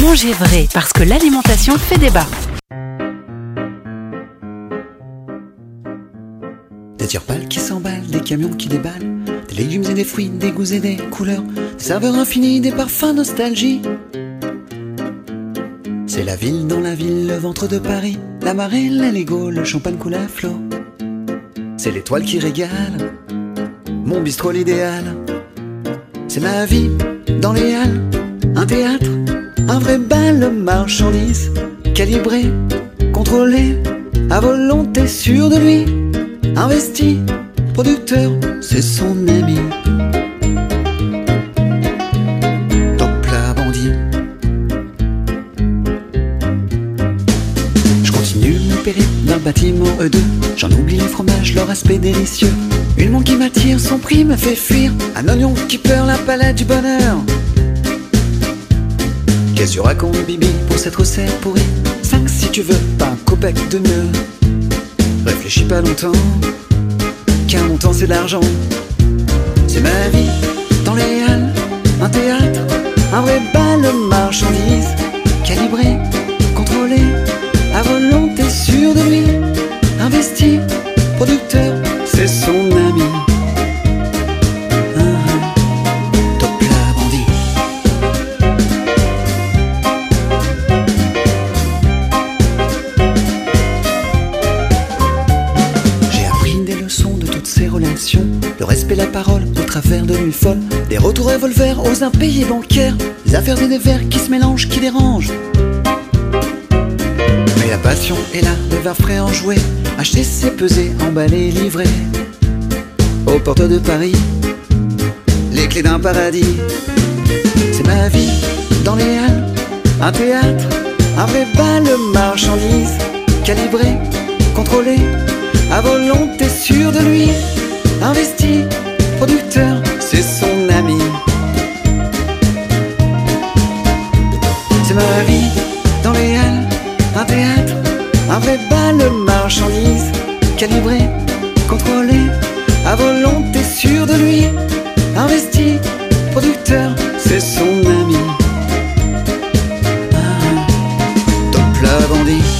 Mangez vrai, parce que l'alimentation fait débat. Des tire-balles qui s'emballent, des camions qui déballent, des légumes et des fruits, des goûts et des couleurs, des saveurs infinies, des parfums nostalgie. C'est la ville dans la ville, le ventre de Paris, la marelle, la Lego, le champagne coule à flot. C'est l'étoile qui régale, mon bistrot l'idéal. C'est ma vie dans les halles, un théâtre, un vrai bal, marchandise, calibré, contrôlé, à volonté, sûr de lui. Investi, producteur, c'est son ami. Top la bandit. Je continue mon périple dans le bâtiment E2. J'en oublie les fromages, leur aspect délicieux. Une montre qui m'attire, son prix me fait fuir. Un oignon qui perd la palette du bonheur. Qu'est-ce que tu racontes, Bibi, pour cette recette pourrie? 5 si tu veux, pas un copec de mieux. Réfléchis pas longtemps, qu'un montant c'est de l'argent. C'est ma vie dans les halles, un théâtre, un vrai bal, marchandise, calibré, contrôlé, à volonté, sûr de lui. Investi, producteur, c'est son ami. Top la bandit. Le respect, la parole, au travers de nuits folles, des retours revolvers aux impayés bancaires, des affaires et des verres qui se mélangent, qui dérangent. Mais la passion est là, des verres frais enjoués, acheter, c'est peser, emballer, livrer. Aux portes de Paris, les clés d'un paradis. C'est ma vie dans les halles, un théâtre, un vrai bal, marchandise, calibré, contrôlé, à volonté, sûr de lui. Investi, producteur, c'est son ami. C'est ma vie dans les halles, un théâtre, un vrai bal, marchandise, calibré, contrôlé, à volonté, sûr de lui. Investi, producteur, c'est son ami. Top la bandit.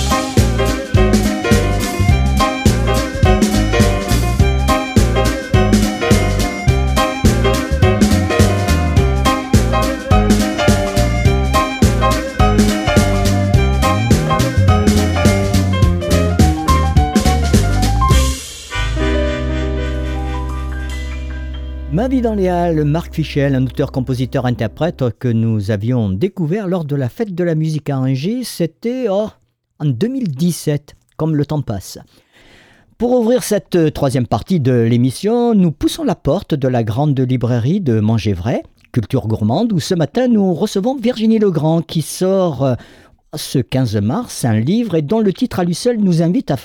Ma vie dans les halles, Marc Fichel, un auteur, compositeur, interprète que nous avions découvert lors de la fête de la musique à Angers, c'était en 2017, comme le temps passe. Pour ouvrir cette troisième partie de l'émission, nous poussons la porte de la grande librairie de Manger Vrai, Culture Gourmande, où ce matin nous recevons Virginie Legrand qui sort ce 15 mars un livre et dont le titre à lui seul nous invite à le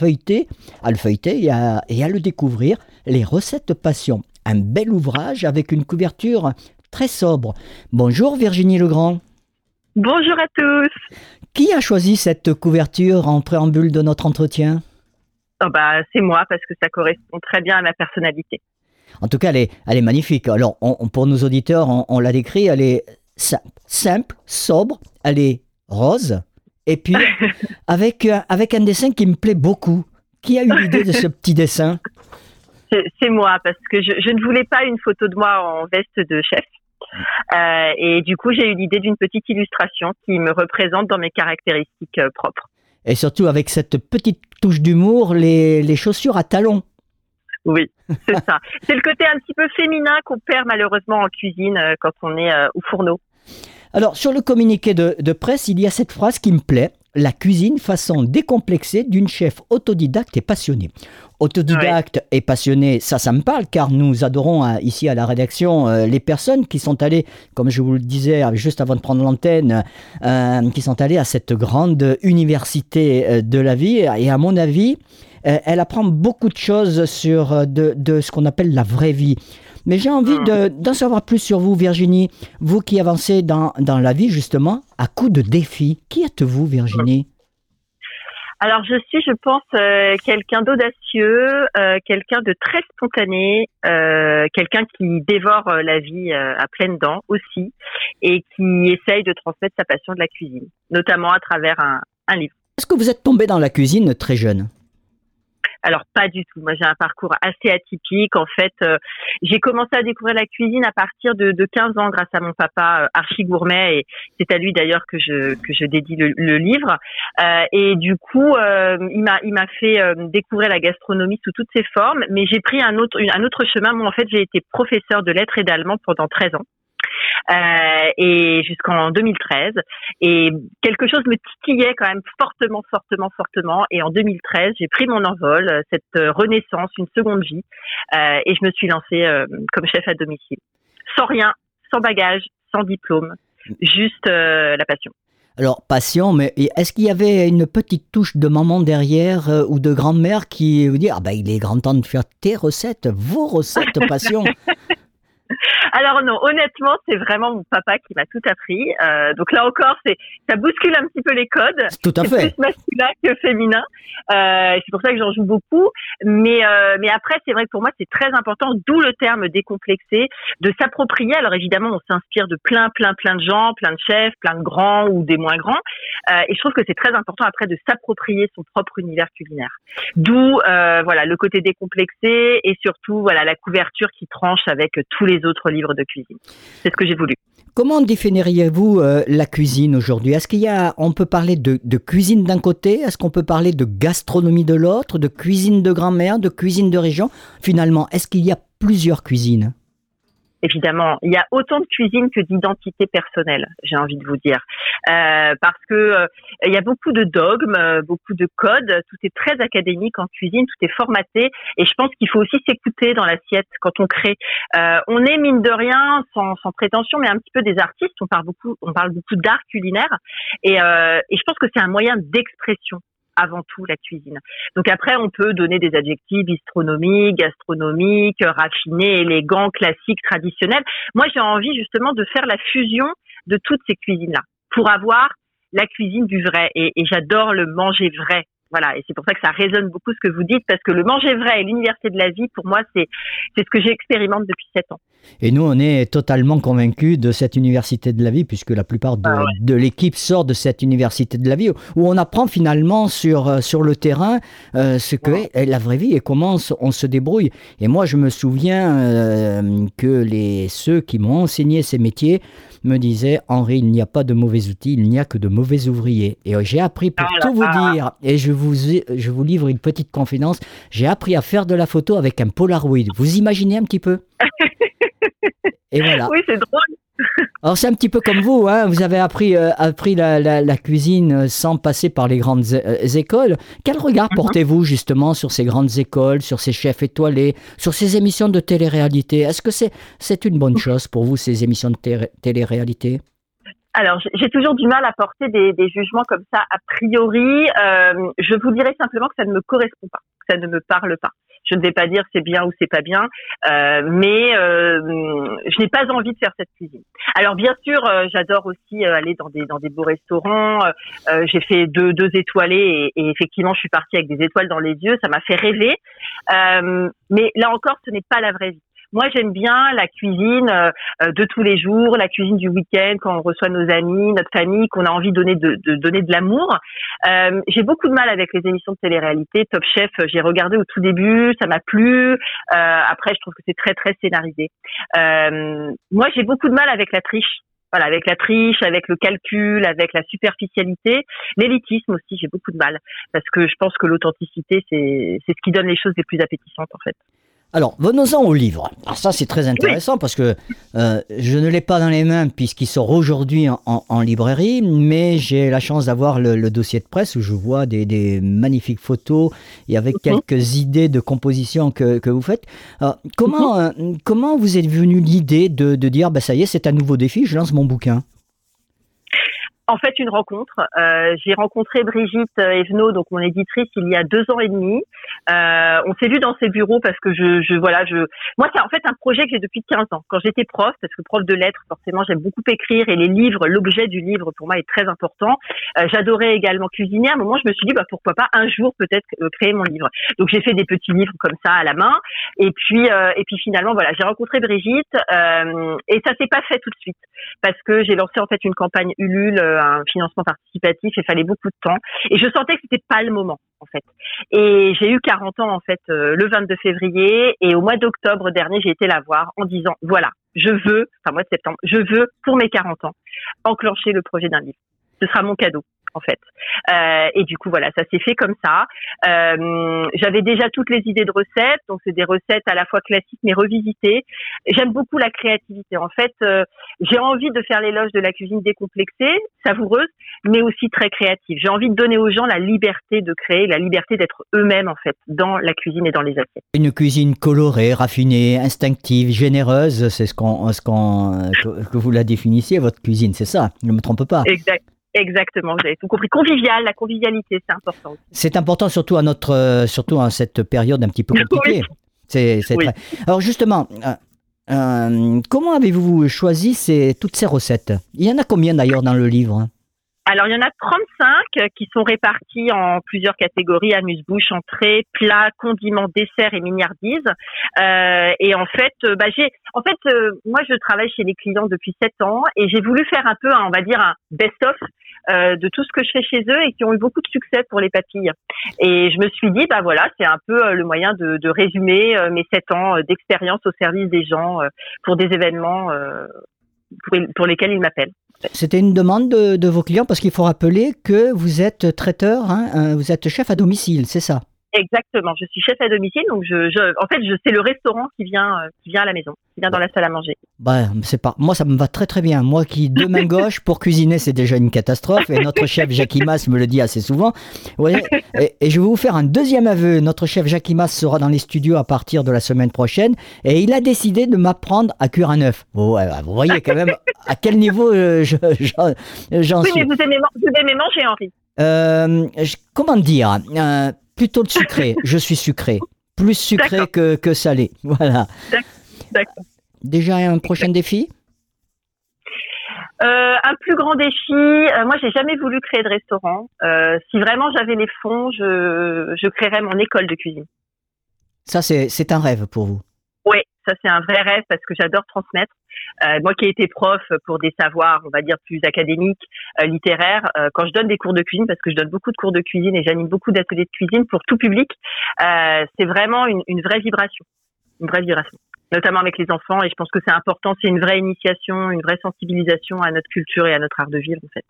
feuilleter et à le découvrir, Les recettes passion. Un bel ouvrage avec une couverture très sobre. Bonjour Virginie Legrand. Bonjour à tous. Qui a choisi cette couverture en préambule de notre entretien ? C'est moi, parce que ça correspond très bien à ma personnalité. En tout cas, elle est magnifique. Alors, pour nos auditeurs, on l'a décrit, elle est simple, sobre, elle est rose, et puis avec un dessin qui me plaît beaucoup. Qui a eu l'idée de ce petit dessin ? C'est moi, parce que je ne voulais pas une photo de moi en veste de chef. Et du coup, j'ai eu l'idée d'une petite illustration qui me représente dans mes caractéristiques propres. Et surtout avec cette petite touche d'humour, les chaussures à talons. Oui, c'est ça. C'est le côté un petit peu féminin qu'on perd malheureusement en cuisine quand on est au fourneau. Alors, sur le communiqué de presse, il y a cette phrase qui me plaît. La cuisine façon décomplexée d'une chef autodidacte et passionnée. Autodidacte et passionnée, ça me parle, car nous adorons ici à la rédaction les personnes qui sont allées, comme je vous le disais juste avant de prendre l'antenne, qui sont allées à cette grande université de la vie. Et à mon avis, elle apprend beaucoup de choses sur de ce qu'on appelle la vraie vie. Mais j'ai envie d'en savoir plus sur vous, Virginie. Vous qui avancez dans la vie, justement, à coups de défis. Qui êtes-vous, Virginie ? Alors, je suis, je pense, quelqu'un d'audacieux, quelqu'un de très spontané, quelqu'un qui dévore la vie à pleines dents aussi et qui essaye de transmettre sa passion de la cuisine, notamment à travers un livre. Est-ce que vous êtes tombée dans la cuisine très jeune ? Alors, pas du tout. Moi, j'ai un parcours assez atypique. En fait, j'ai commencé à découvrir la cuisine à partir de 15 ans grâce à mon papa archi-gourmet. Et c'est à lui, d'ailleurs, que je dédie le livre. Et du coup, il m'a fait découvrir la gastronomie sous toutes ses formes. Mais j'ai pris un autre chemin. Moi, en fait, j'ai été professeure de lettres et d'allemand pendant 13 ans. Et jusqu'en 2013, et quelque chose me titillait quand même fortement, et en 2013 j'ai pris mon envol, cette renaissance, une seconde vie, et je me suis lancée comme chef à domicile, sans rien, sans bagage, sans diplôme, juste la passion. Alors passion, mais est-ce qu'il y avait une petite touche de maman derrière ou de grand-mère qui vous dit ah ben il est grand temps de faire tes recettes, vos recettes passion? Alors non, honnêtement, c'est vraiment mon papa qui m'a tout appris. Donc là encore, ça bouscule un petit peu les codes. Tout à fait. Plus masculin que féminin. C'est pour ça que j'en joue beaucoup. Mais après, c'est vrai que pour moi, c'est très important, d'où le terme décomplexé, de s'approprier. Alors évidemment, on s'inspire de plein de gens, plein de chefs, plein de grands ou des moins grands. Et je trouve que c'est très important après de s'approprier son propre univers culinaire. D'où voilà le côté décomplexé et surtout voilà la couverture qui tranche avec tous les autres livres de cuisine. C'est ce que j'ai voulu. Comment définiriez-vous la cuisine aujourd'hui ? Est-ce qu'on peut parler de cuisine d'un côté ? Est-ce qu'on peut parler de gastronomie de l'autre ? De cuisine de grand-mère ? De cuisine de région ? Finalement, est-ce qu'il y a plusieurs cuisines ? Évidemment, il y a autant de cuisine que d'identité personnelle, j'ai envie de vous dire. Parce que il y a beaucoup de dogmes, beaucoup de codes, tout est très académique en cuisine, tout est formaté et je pense qu'il faut aussi s'écouter dans l'assiette quand on crée. On est mine de rien, sans prétention, mais un petit peu des artistes, on parle beaucoup d'art culinaire et je pense que c'est un moyen d'expression. Avant tout la cuisine. Donc après, on peut donner des adjectifs bistronomiques, gastronomiques, raffinés, élégants, classiques, traditionnels. Moi, j'ai envie justement de faire la fusion de toutes ces cuisines-là pour avoir la cuisine du vrai. Et j'adore le manger vrai. Voilà, et c'est pour ça que ça résonne beaucoup ce que vous dites, parce que le manger vrai et l'université de la vie, pour moi, c'est ce que j'expérimente depuis 7 ans. Et nous, on est totalement convaincus de cette université de la vie, puisque la plupart de l'équipe sort de cette université de la vie, où on apprend finalement sur le terrain ce que est la vraie vie et comment on se débrouille. Et moi, je me souviens que ceux qui m'ont enseigné ces métiers me disaient « Henri, il n'y a pas de mauvais outils, il n'y a que de mauvais ouvriers ». Et j'ai appris pour tout vous dire, et je vous livre une petite confidence, j'ai appris à faire de la photo avec un Polaroid. Vous imaginez un petit peu ? Et voilà. Oui, c'est drôle. Alors, c'est un petit peu comme vous, hein, vous avez appris la cuisine sans passer par les grandes écoles. Quel regard portez-vous justement sur ces grandes écoles, sur ces chefs étoilés, sur ces émissions de télé-réalité ? Est-ce que c'est une bonne chose pour vous, ces émissions de télé-réalité ? Alors, j'ai toujours du mal à porter des jugements comme ça a priori. Je vous dirais simplement que ça ne me correspond pas, que ça ne me parle pas. Je ne vais pas dire c'est bien ou c'est pas bien, mais je n'ai pas envie de faire cette cuisine. Alors bien sûr, j'adore aussi aller dans des beaux restaurants. J'ai fait deux étoilés et effectivement, je suis partie avec des étoiles dans les yeux. Ça m'a fait rêver, mais là encore, ce n'est pas la vraie vie. Moi, j'aime bien la cuisine de tous les jours, la cuisine du week-end, quand on reçoit nos amis, notre famille, qu'on a envie de donner de l'amour. J'ai beaucoup de mal avec les émissions de télé-réalité. Top Chef, j'ai regardé au tout début, ça m'a plu. Après, je trouve que c'est très, très scénarisé. Moi, j'ai beaucoup de mal avec la triche. Voilà, avec la triche, avec le calcul, avec la superficialité. L'élitisme aussi, j'ai beaucoup de mal. Parce que je pense que l'authenticité, c'est ce qui donne les choses les plus appétissantes, en fait. Alors, venons-en au livre. Alors ça, c'est très intéressant parce que je ne l'ai pas dans les mains puisqu'il sort aujourd'hui en librairie, mais j'ai la chance d'avoir le dossier de presse où je vois des magnifiques photos et avec quelques idées de composition que vous faites. Alors, comment vous êtes venu l'idée de dire bah, « ça y est, c'est un nouveau défi, je lance mon bouquin ». En fait, une rencontre. J'ai rencontré Brigitte Venot, donc mon éditrice, il y a 2 ans et demi. On s'est vu dans ses bureaux parce que moi c'est en fait un projet que j'ai depuis 15 ans. Quand j'étais prof, parce que prof de lettres, forcément j'aime beaucoup écrire et les livres, l'objet du livre pour moi est très important. J'adorais également cuisiner. À un moment je me suis dit pourquoi pas un jour peut-être créer mon livre. Donc j'ai fait des petits livres comme ça à la main et puis finalement j'ai rencontré Brigitte et ça s'est pas fait tout de suite parce que j'ai lancé en fait une campagne Ulule, un financement participatif, il fallait beaucoup de temps et je sentais que c'était pas le moment en fait. Et j'ai eu 40 ans en fait le 22 février et au mois d'octobre dernier, j'ai été la voir en disant mois de septembre, je veux pour mes 40 ans enclencher le projet d'un livre. Ce sera mon cadeau en fait. Et du coup ça s'est fait comme ça. J'avais déjà toutes les idées de recettes, donc c'est des recettes à la fois classiques mais revisitées. J'aime beaucoup la créativité en fait. J'ai envie de faire l'éloge de la cuisine décomplexée, savoureuse, mais aussi très créative. J'ai envie de donner aux gens la liberté de créer, la liberté d'être eux-mêmes en fait dans la cuisine et dans les assiettes. Une cuisine colorée, raffinée, instinctive, généreuse, c'est ce que vous la définissiez votre cuisine, c'est ça, je ne me trompe pas. Exact. Exactement, vous avez tout compris. Convivial, la convivialité, c'est important aussi. C'est important surtout à cette période un petit peu compliquée. C'est oui. Très... Alors justement, comment avez-vous choisi toutes ces recettes ? Il y en a combien d'ailleurs dans le livre ? Alors, il y en a 35 qui sont répartis en plusieurs catégories, amuse-bouche, entrée, plat, condiment, dessert et mignardise. Et en fait, moi, je travaille chez les clients depuis 7 ans et j'ai voulu faire un peu, un best-of de tout ce que je fais chez eux et qui ont eu beaucoup de succès pour les papilles. Et je me suis dit, c'est un peu le moyen de résumer mes 7 ans d'expérience au service des gens pour des événements pour lesquels ils m'appellent. C'était une demande de vos clients parce qu'il faut rappeler que vous êtes traiteur, vous êtes chef à domicile, c'est ça ? Exactement, je suis chef à domicile, donc c'est le restaurant qui vient à la maison, qui vient dans la salle à manger. Moi ça me va très très bien, moi qui deux mains gauches pour cuisiner c'est déjà une catastrophe et notre chef Jacquimas me le dit assez souvent. Ouais. Et je vais vous faire un deuxième aveu, notre chef Jacquimas sera dans les studios à partir de la semaine prochaine et il a décidé de m'apprendre à cuire un œuf. Ouais, vous voyez quand même à quel niveau j'en suis. Oui mais vous aimez manger Henri. Comment dire plutôt le sucré, je suis sucré. Plus sucré que salé, voilà. D'accord. Déjà un prochain défi ? Un plus grand défi, moi j'ai jamais voulu créer de restaurant. Si vraiment j'avais les fonds, je créerais mon école de cuisine. Ça c'est un rêve pour vous ? Oui, ça c'est un vrai rêve parce que j'adore transmettre. Moi qui ai été prof pour des savoirs, plus académiques, littéraires, quand je donne des cours de cuisine, parce que je donne beaucoup de cours de cuisine et j'anime beaucoup d'ateliers de cuisine pour tout public, c'est vraiment une vraie vibration. Une vraie vibration. Notamment avec les enfants, et je pense que c'est important, c'est une vraie initiation, une vraie sensibilisation à notre culture et à notre art de vivre en fait.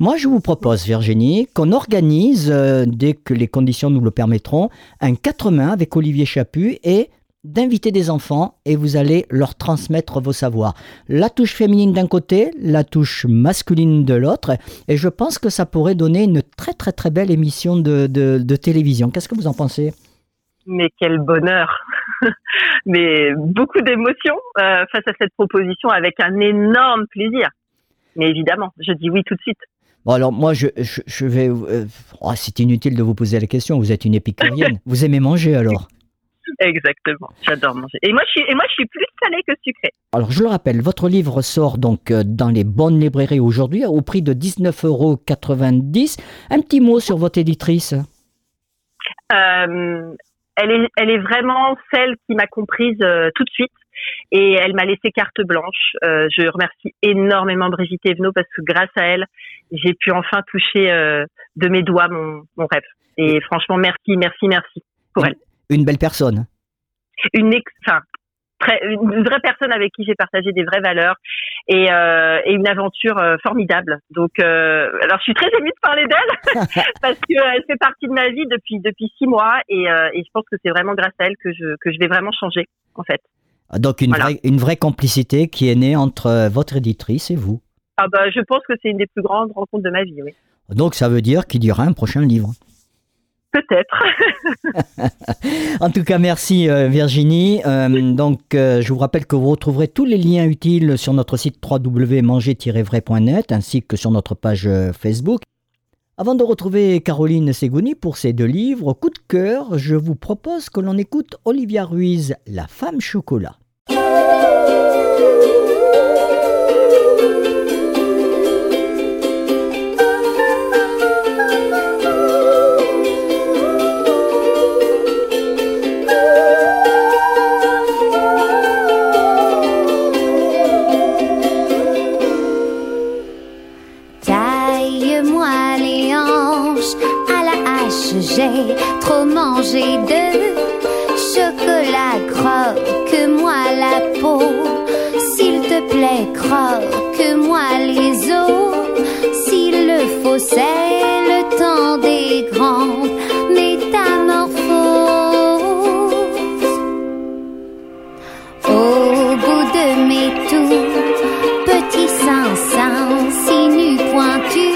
Moi je vous propose Virginie, qu'on organise, dès que les conditions nous le permettront, un 4 mains avec Olivier Chaput et... d'inviter des enfants et vous allez leur transmettre vos savoirs. La touche féminine d'un côté, la touche masculine de l'autre et je pense que ça pourrait donner une très très très belle émission de télévision. Qu'est-ce que vous en pensez ? Mais quel bonheur ! Mais beaucoup d'émotions face à cette proposition avec un énorme plaisir. Mais évidemment, je dis oui tout de suite. Bon alors moi je vais... c'est inutile de vous poser la question, vous êtes une épicurienne. Vous aimez manger alors ? Exactement, j'adore manger. Et moi, je suis plus salée que sucrée. Alors, je le rappelle, votre livre sort donc dans les bonnes librairies aujourd'hui au prix de 19,90 €. Un petit mot sur votre éditrice. Elle est vraiment celle qui m'a comprise tout de suite. Et elle m'a laissé carte blanche. Je remercie énormément Brigitte Venot parce que grâce à elle, j'ai pu enfin toucher de mes doigts mon rêve. Et franchement, merci pour elle. Une belle personne. Une vraie personne avec qui j'ai partagé des vraies valeurs et une aventure formidable. Donc, je suis très émue de parler d'elle parce qu'elle fait partie de ma vie depuis 6 mois et je pense que c'est vraiment grâce à elle que je vais vraiment changer en fait. Donc une vraie complicité qui est née entre votre éditrice et vous. Ah je pense que c'est une des plus grandes rencontres de ma vie. Oui. Donc ça veut dire qu'il y aura un prochain livre. Peut-être. En tout cas, merci Virginie. Donc, je vous rappelle que vous retrouverez tous les liens utiles sur notre site www.manger-vrai.net ainsi que sur notre page Facebook. Avant de retrouver Caroline Segouni pour ses deux livres coup de cœur, je vous propose que l'on écoute Olivia Ruiz, La femme chocolat. J'ai trop mangé de chocolat, croque-moi la peau, s'il te plaît, croque-moi les os, s'il le faut, c'est le temps des grandes métamorphoses. Au bout de mes tours, petit sein, sinu pointu,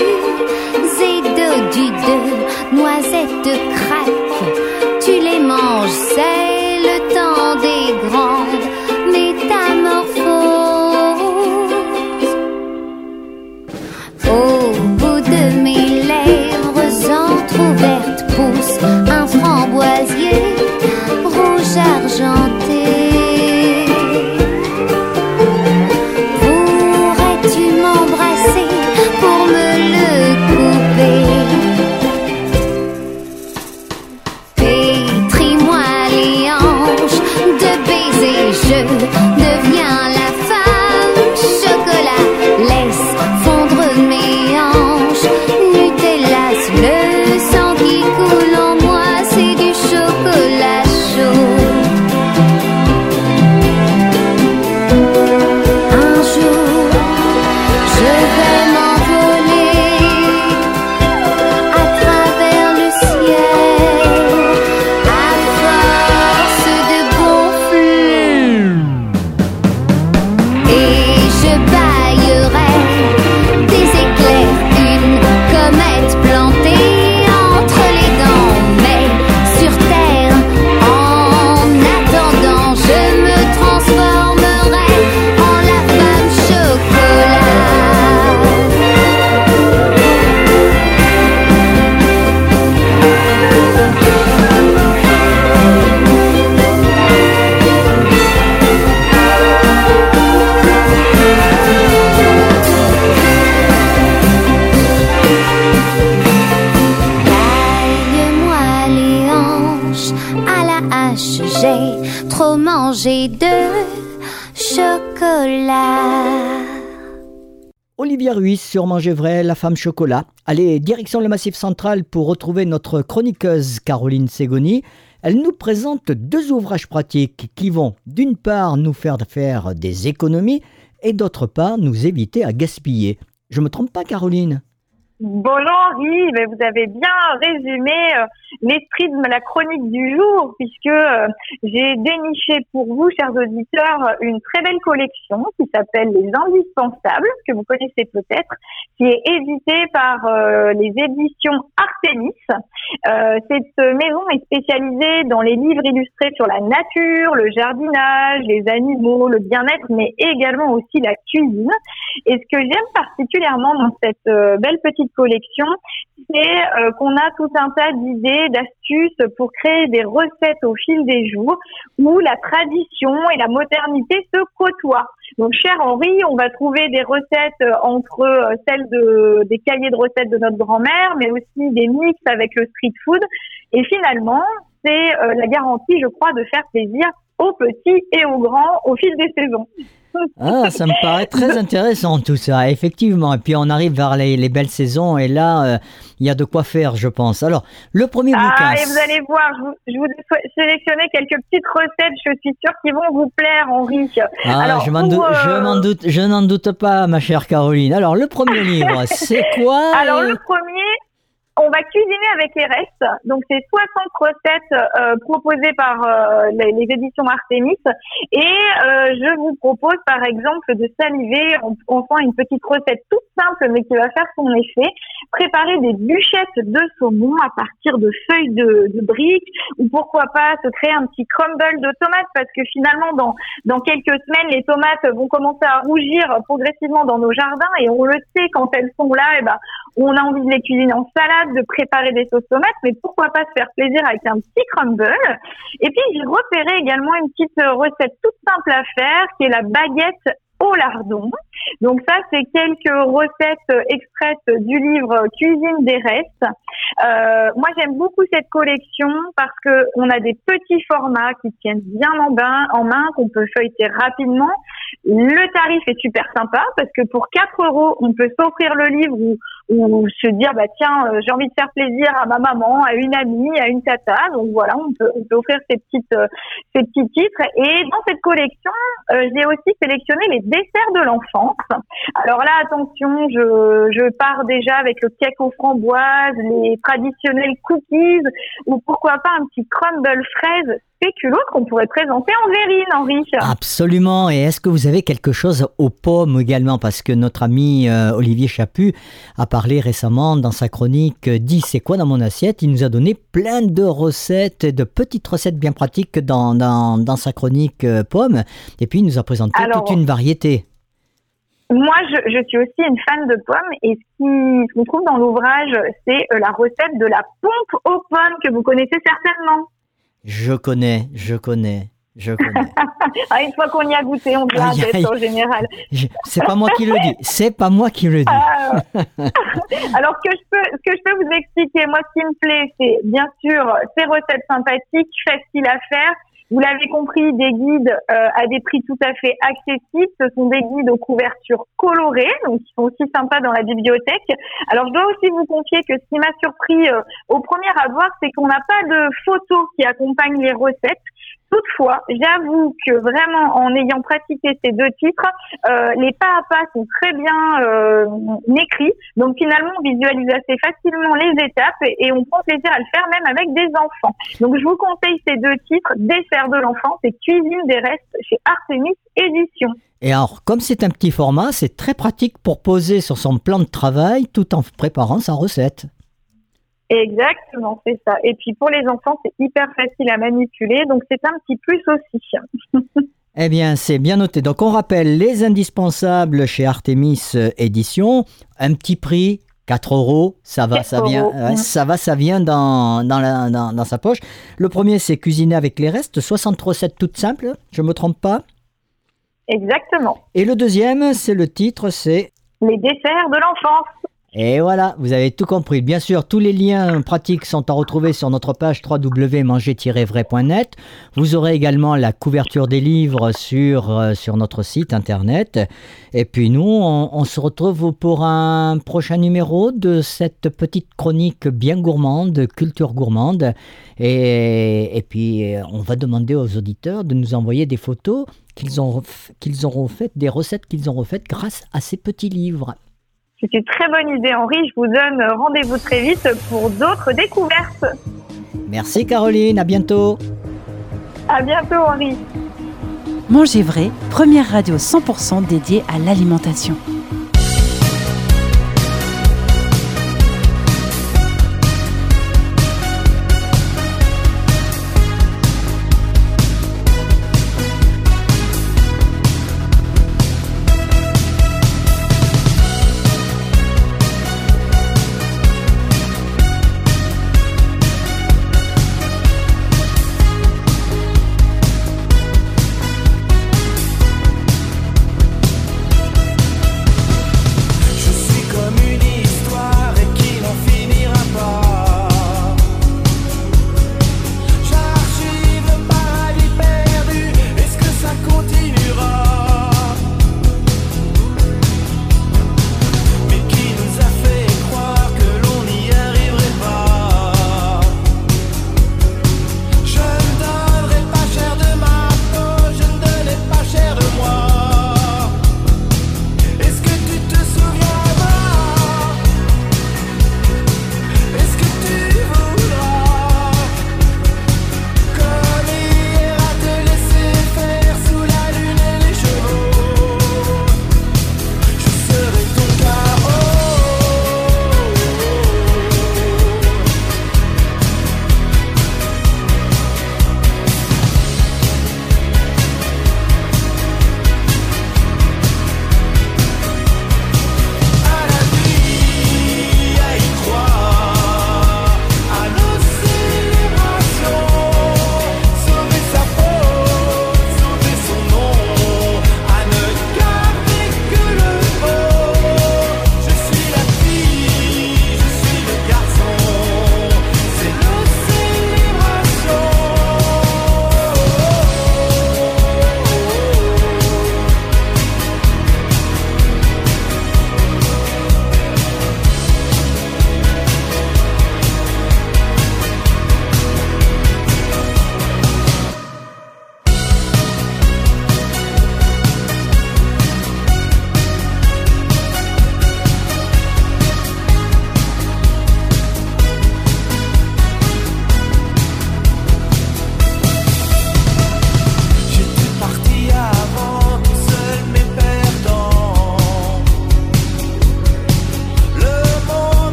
zédo du deux. Noisettes craquent, tu les manges, c'est le temps des grandes métamorphoses. Au bout de mes lèvres entr'ouvertes pousse un framboisier rouge argenté. Olivia Ruiz sur Manger Vrai, La Femme Chocolat. Allez, direction le Massif Central pour retrouver notre chroniqueuse Caroline Segouni. Elle nous présente deux ouvrages pratiques qui vont d'une part nous faire faire des économies et d'autre part nous éviter à gaspiller. Je me trompe pas, Caroline ? Bonjour Guy, mais vous avez bien résumé l'esprit de la chronique du jour, puisque j'ai déniché pour vous, chers auditeurs, une très belle collection qui s'appelle Les Indispensables, que vous connaissez peut-être, qui est éditée par les éditions Artemis. Cette maison est spécialisée dans les livres illustrés sur la nature, le jardinage, les animaux, le bien-être, mais également aussi la cuisine. Et ce que j'aime particulièrement dans cette belle petite collection, c'est qu'on a tout un tas d'idées, d'astuces pour créer des recettes au fil des jours où la tradition et la modernité se côtoient. Donc, cher Henri, on va trouver des recettes entre celles des cahiers de recettes de notre grand-mère, mais aussi des mix avec le street food. Et finalement, c'est la garantie, je crois, de faire plaisir aux petits et aux grands au fil des saisons. Ah, ça me paraît très intéressant tout ça, effectivement. Et puis on arrive vers les belles saisons et là, il y a de quoi faire, je pense. Alors, le premier bouquin... Ah, et vous allez voir, je vous sélectionner quelques petites recettes, je suis sûre qu'ils vont vous plaire, Henri. Ah, alors, je n'en doute pas, ma chère Caroline. Alors, le premier livre, c'est quoi? Alors, le premier... On va cuisiner avec les restes. Donc, c'est 60 recettes proposées par les éditions Artemis. Et je vous propose, par exemple, de saliver en faisant une petite recette toute simple, mais qui va faire son effet. Préparer des bûchettes de saumon à partir de feuilles de briques, ou pourquoi pas se créer un petit crumble de tomates, parce que finalement, dans quelques semaines, les tomates vont commencer à rougir progressivement dans nos jardins. Et on le sait, quand elles sont là, eh ben, où on a envie de les cuisiner en salade, de préparer des sauces tomates, mais pourquoi pas se faire plaisir avec un petit crumble. Et puis, j'ai repéré également une petite recette toute simple à faire, qui est la baguette au lardon. Donc ça, c'est quelques recettes extraites du livre Cuisine des restes. Moi, j'aime beaucoup cette collection parce que on a des petits formats qui tiennent bien en main, qu'on peut feuilleter rapidement. Le tarif est super sympa parce que pour 4 €, on peut s'offrir le livre ou se dire bah tiens, j'ai envie de faire plaisir à ma maman, à une amie, à une tata. Donc voilà, on peut offrir ces petits titres. Et dans cette collection, j'ai aussi sélectionné les desserts de l'enfance. Alors là, attention, je pars déjà avec le cake aux framboises, les traditionnels cookies ou pourquoi pas un petit crumble fraise spéculoos qu'on pourrait présenter en verrine, Henri. Absolument. Et est-ce que vous avez quelque chose aux pommes également? Parce que notre ami Olivier Chaput a parlé récemment dans sa chronique « Dis, c'est quoi dans mon assiette ?» Il nous a donné plein de recettes, de petites recettes bien pratiques dans sa chronique « Pommes ». Et puis, il nous a présenté toute une variété. Moi, je suis aussi une fan de pommes et ce qu'on trouve dans l'ouvrage, c'est la recette de la pompe aux pommes que vous connaissez certainement. Je connais. Ah, une fois qu'on y a goûté, on doit être en général. C'est pas moi qui le dis. Alors, ce que je peux vous expliquer, moi, ce qui me plaît, c'est bien sûr ces recettes sympathiques, faciles à faire. Vous l'avez compris, des guides à des prix tout à fait accessibles. Ce sont des guides aux couvertures colorées, donc qui sont aussi sympas dans la bibliothèque. Alors, je dois aussi vous confier que ce qui m'a surpris au premier abord, c'est qu'on n'a pas de photos qui accompagnent les recettes. Toutefois, j'avoue que vraiment, en ayant pratiqué ces deux titres, les pas à pas sont très bien écrits. Donc finalement, on visualise assez facilement les étapes et on prend plaisir à le faire même avec des enfants. Donc je vous conseille ces deux titres, Dessert de l'enfance et Cuisine des restes chez Artemis Éditions. Et alors, comme c'est un petit format, c'est très pratique pour poser sur son plan de travail tout en préparant sa recette. Exactement, c'est ça. Et puis pour les enfants, c'est hyper facile à manipuler, donc c'est un petit plus aussi. Eh bien, c'est bien noté. Donc on rappelle les indispensables chez Artemis Éditions, un petit prix, 4 €, ça vient dans sa poche. Le premier, c'est cuisiner avec les restes, 60 recettes toutes simples, je me trompe pas? Exactement. Et le deuxième, c'est le titre, c'est Les desserts de l'enfance. Et voilà, vous avez tout compris. Bien sûr, tous les liens pratiques sont à retrouver sur notre page www.manger-vrai.net. Vous aurez également la couverture des livres sur notre site internet. Et puis nous, on se retrouve pour un prochain numéro de cette petite chronique bien gourmande, culture gourmande. Et puis, on va demander aux auditeurs de nous envoyer des photos qu'ils auront faites, des recettes qu'ils ont refaites grâce à ces petits livres. C'est une très bonne idée, Henri. Je vous donne rendez-vous très vite pour d'autres découvertes. Merci Caroline, à bientôt. À bientôt Henri. Manger vrai, première radio 100% dédiée à l'alimentation.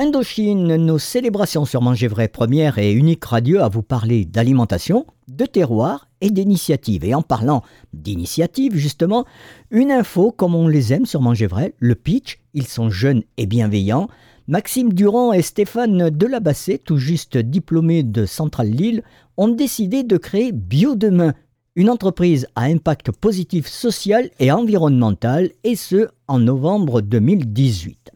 Indochine, nos célébrations sur Manger Vrai, première et unique radio à vous parler d'alimentation, de terroir et d'initiative. Et en parlant d'initiative, justement, une info comme on les aime sur Manger Vrai, le pitch, ils sont jeunes et bienveillants. Maxime Durand et Stéphane Delabassé, tout juste diplômés de Centrale Lille, ont décidé de créer Bio Demain, une entreprise à impact positif social et environnemental, et ce, en novembre 2018.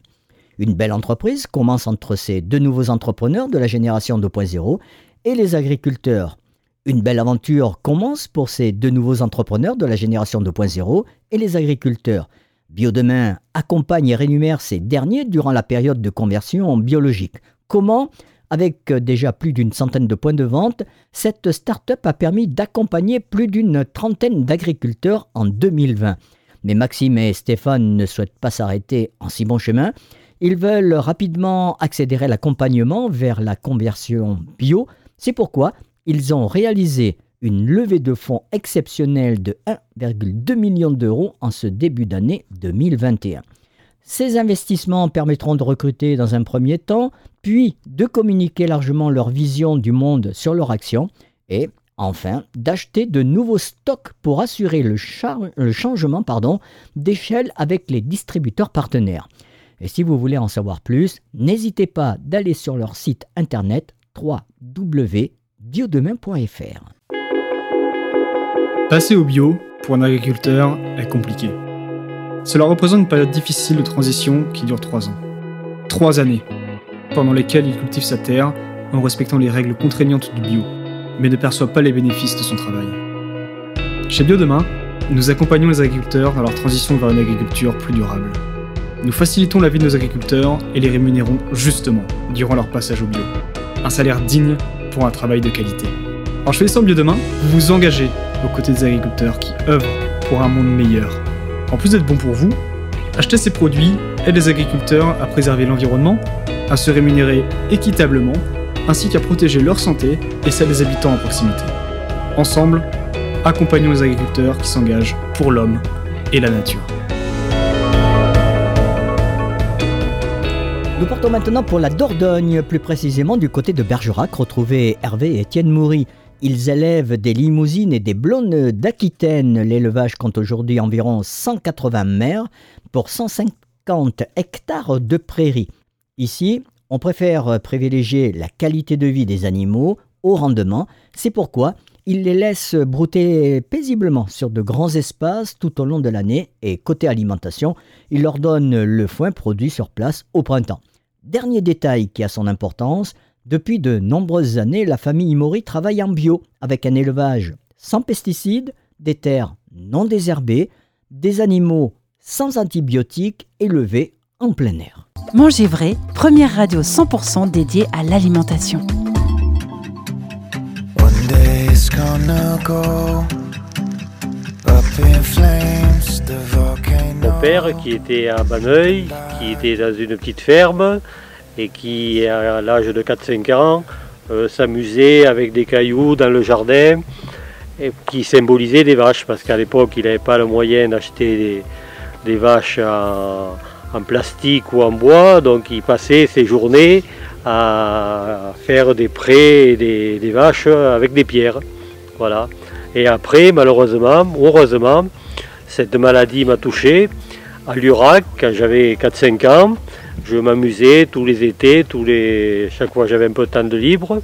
Une belle entreprise commence entre ces deux nouveaux entrepreneurs de la génération 2.0 et les agriculteurs. Une belle aventure commence pour ces deux nouveaux entrepreneurs de la génération 2.0 et les agriculteurs. Biodemain accompagne et rémunère ces derniers durant la période de conversion biologique. Comment ? Avec déjà plus d'une centaine de points de vente, cette start-up a permis d'accompagner plus d'une trentaine d'agriculteurs en 2020. Mais Maxime et Stéphane ne souhaitent pas s'arrêter en si bon chemin. Ils veulent rapidement accélérer l'accompagnement vers la conversion bio. C'est pourquoi ils ont réalisé une levée de fonds exceptionnelle de 1,2 million d'euros en ce début d'année 2021. Ces investissements permettront de recruter dans un premier temps, puis de communiquer largement leur vision du monde sur leur action et, enfin, d'acheter de nouveaux stocks pour assurer le changement d'échelle avec les distributeurs partenaires. Et si vous voulez en savoir plus, n'hésitez pas d'aller sur leur site internet www.biodemain.fr. Passer au bio, pour un agriculteur, est compliqué. Cela représente une période difficile de transition qui dure 3 ans. 3 années, pendant lesquelles il cultive sa terre en respectant les règles contraignantes du bio, mais ne perçoit pas les bénéfices de son travail. Chez Bio Demain, nous accompagnons les agriculteurs dans leur transition vers une agriculture plus durable. Nous facilitons la vie de nos agriculteurs et les rémunérons justement durant leur passage au bio. Un salaire digne pour un travail de qualité. En choisissant Bio Demain, vous vous engagez aux côtés des agriculteurs qui œuvrent pour un monde meilleur. En plus d'être bon pour vous, acheter ces produits aide les agriculteurs à préserver l'environnement, à se rémunérer équitablement, ainsi qu'à protéger leur santé et celle des habitants en proximité. Ensemble, accompagnons les agriculteurs qui s'engagent pour l'homme et la nature. Nous partons maintenant pour la Dordogne, plus précisément du côté de Bergerac, retrouver Hervé et Étienne Maury. Ils élèvent des limousines et des blonnes d'Aquitaine. L'élevage compte aujourd'hui environ 180 mères pour 150 hectares de prairies. Ici, on préfère privilégier la qualité de vie des animaux au rendement. C'est pourquoi ils les laissent brouter paisiblement sur de grands espaces tout au long de l'année et côté alimentation, ils leur donnent le foin produit sur place au printemps. Dernier détail qui a son importance, depuis de nombreuses années, la famille Maury travaille en bio avec un élevage sans pesticides, des terres non désherbées, des animaux sans antibiotiques élevés en plein air. Manger Vrai, première radio 100% dédiée à l'alimentation. Mon père qui était à Banneuil, qui était dans une petite ferme et qui à l'âge de 4-5 ans s'amusait avec des cailloux dans le jardin et qui symbolisait des vaches parce qu'à l'époque il n'avait pas le moyen d'acheter des vaches en plastique ou en bois, donc il passait ses journées à faire des prés et des vaches avec des pierres. Voilà. Et après, malheureusement, heureusement, cette maladie m'a touché. À Lurac, quand j'avais 4-5 ans, je m'amusais tous les étés, chaque fois que j'avais un peu de temps de libre,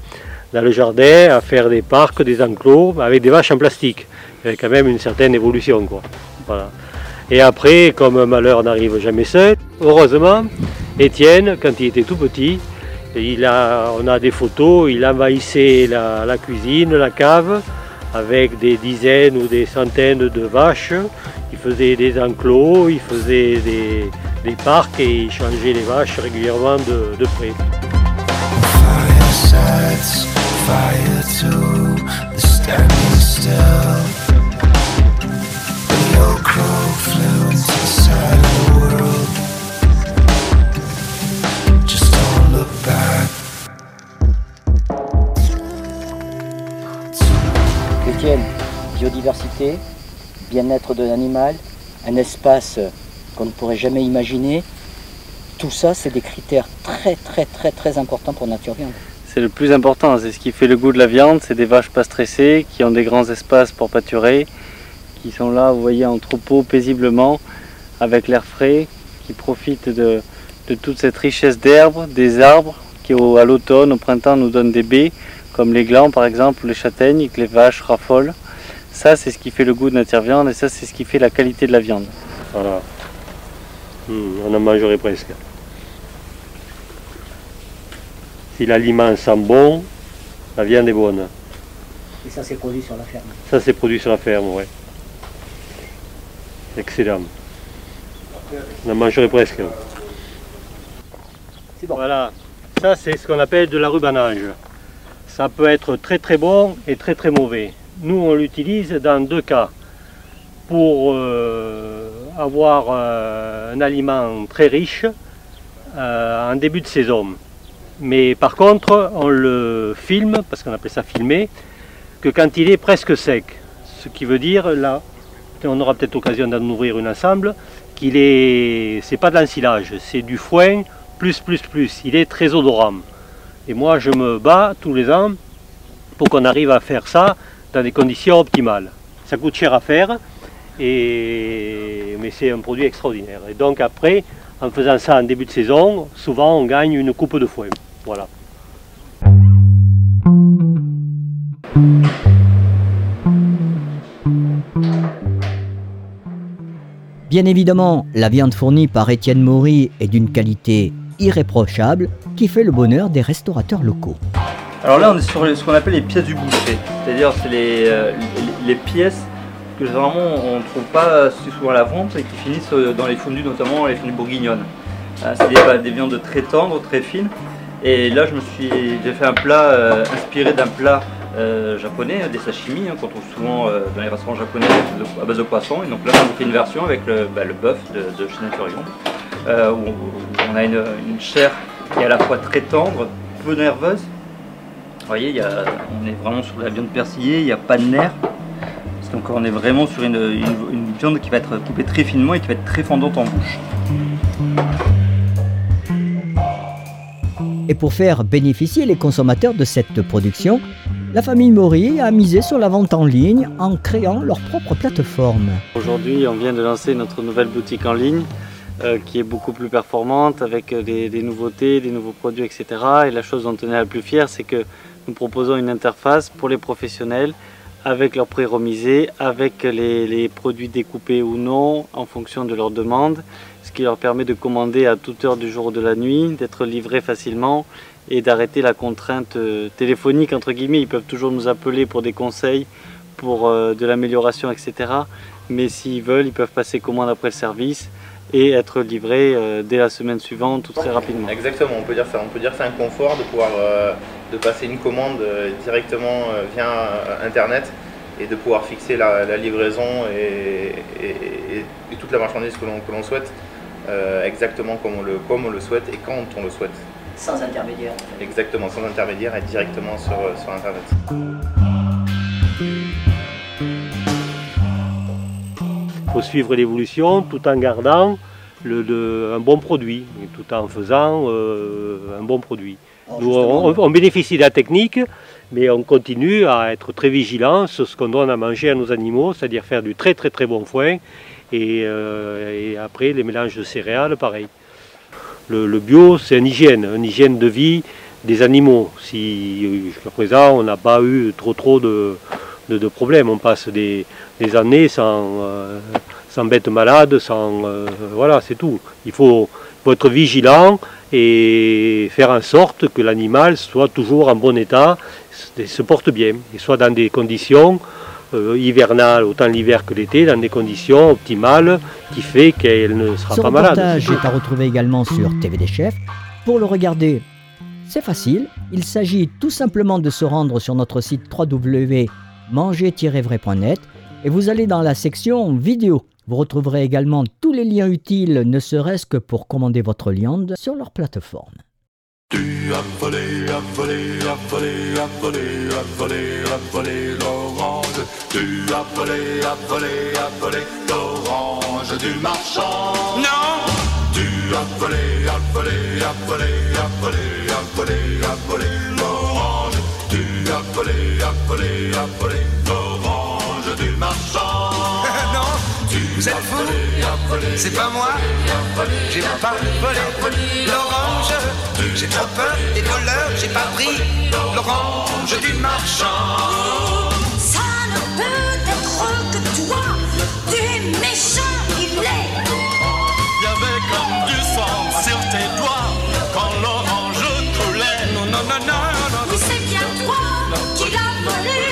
dans le jardin, à faire des parcs, des enclos, avec des vaches en plastique. Il y avait quand même une certaine évolution, quoi. Voilà. Et après, comme un malheur n'arrive jamais seul, heureusement, Étienne, quand il était tout petit, on a des photos, il envahissait la cuisine, la cave, avec des dizaines ou des centaines de vaches. Il faisait des enclos, il faisait des parcs et il changeait les vaches régulièrement de près. Biodiversité, bien-être de l'animal, un espace qu'on ne pourrait jamais imaginer, tout ça, c'est des critères très importants pour NatureViande. C'est le plus important, c'est ce qui fait le goût de la viande, c'est des vaches pas stressées, qui ont des grands espaces pour pâturer, qui sont là, vous voyez, en troupeau paisiblement, avec l'air frais, qui profitent de toute cette richesse d'herbes, des arbres, qui à l'automne, au printemps, nous donnent des baies, comme les glands par exemple, les châtaignes, que les vaches raffolent. Ça, c'est ce qui fait le goût de NatureViande et ça, c'est ce qui fait la qualité de la viande. Voilà, on en mangerait presque. Si l'aliment sent bon, la viande est bonne. Et ça, c'est produit sur la ferme. Ça, c'est produit sur la ferme, oui. Excellent. On en mangerait presque. C'est bon. Voilà, ça, c'est ce qu'on appelle de l'arrubanage. Ça peut être très bon et très mauvais. Nous, on l'utilise dans deux cas. Pour avoir un aliment très riche en début de saison. Mais par contre, on le filme, parce qu'on appelle ça filmer, que quand il est presque sec. Ce qui veut dire, là, on aura peut-être l'occasion d'en ouvrir une ensemble, qu'il est... c'est pas de l'ensilage, c'est du foin plus. Il est très odorant. Et moi, je me bats tous les ans pour qu'on arrive à faire ça dans des conditions optimales. Ça coûte cher à faire, mais c'est un produit extraordinaire. Et donc après, en faisant ça en début de saison, souvent on gagne une coupe de foin. Voilà. Bien évidemment, la viande fournie par Étienne Maury est d'une qualité irréprochable qui fait le bonheur des restaurateurs locaux. Alors là, on est sur ce qu'on appelle les pièces du boucher, c'est-à-dire c'est les pièces que généralement on ne trouve pas souvent à la vente et qui finissent dans les fondues, notamment les fondues bourguignonnes. C'est des viandes très tendres, très fines. Et là, j'ai fait un plat inspiré d'un plat japonais, des sashimi, qu'on trouve souvent dans les restaurants japonais à base de poisson. Et donc là, on fait une version avec le bœuf de chez NatureViande, où on a une chair qui est à la fois très tendre, peu nerveuse. Vous voyez, on est vraiment sur la viande persillée, il n'y a pas de nerfs. Donc on est vraiment sur une viande qui va être coupée très finement et qui va être très fondante en bouche. Et pour faire bénéficier les consommateurs de cette production, la famille Maury a misé sur la vente en ligne en créant leur propre plateforme. Aujourd'hui, on vient de lancer notre nouvelle boutique en ligne qui est beaucoup plus performante avec des nouveautés, des nouveaux produits, etc. Et la chose dont on est la plus fière, c'est que nous proposons une interface pour les professionnels avec leurs prix remisés, avec les produits découpés ou non, en fonction de leurs demandes, ce qui leur permet de commander à toute heure du jour ou de la nuit, d'être livrés facilement et d'arrêter la contrainte téléphonique, entre guillemets. Ils peuvent toujours nous appeler pour des conseils, pour de l'amélioration, etc. Mais s'ils veulent, ils peuvent passer commande après le service et être livrés dès la semaine suivante ou très rapidement. Exactement, on peut dire ça. On peut dire que c'est un confort de pouvoir... de passer une commande directement via internet et de pouvoir fixer la livraison et toute la marchandise que l'on souhaite exactement comme on le souhaite et quand on le souhaite. Sans intermédiaire. Exactement, sans intermédiaire et directement sur internet. Il faut suivre l'évolution tout en gardant un bon produit, et tout en faisant un bon produit. Nous, on bénéficie de la technique, mais on continue à être très vigilant sur ce qu'on donne à manger à nos animaux, c'est-à-dire faire du très bon foin et après les mélanges de céréales, pareil. Le bio, c'est une hygiène de vie des animaux. Si jusqu'à présent, on n'a pas eu trop de problèmes, on passe des années sans bêtes malades, voilà, c'est tout. Il faut être vigilant et faire en sorte que l'animal soit toujours en bon état, se porte bien, et soit dans des conditions hivernales, autant l'hiver que l'été, dans des conditions optimales qui fait qu'elle ne sera pas malade. Ce reportage est à retrouver également sur TV des Chefs. Pour le regarder, c'est facile. Il s'agit tout simplement de se rendre sur notre site www.manger-vrai.net et vous allez dans la section vidéo. Vous retrouverez également tous les liens utiles, ne serait-ce que pour commander votre viande, sur leur plateforme. Tu as volé, l'orange. Tu as volé, l'orange du marchand. Non. Tu as affolé, affolé, affolé, affolé, affolé, affolé, l'orange. Tu affolé, affolé, affolé, l'orange du marchand. Non, vous êtes fous, c'est pas moi, j'ai pas volé l'orange. J'ai trop peur des voleurs, j'ai pas pris l'orange du marchand. Ça ne peut être que toi, du méchant il est. Il y avait comme du sang sur tes doigts quand l'orange coulait. Non, non, non, non, non. C'est bien toi qui l'as volé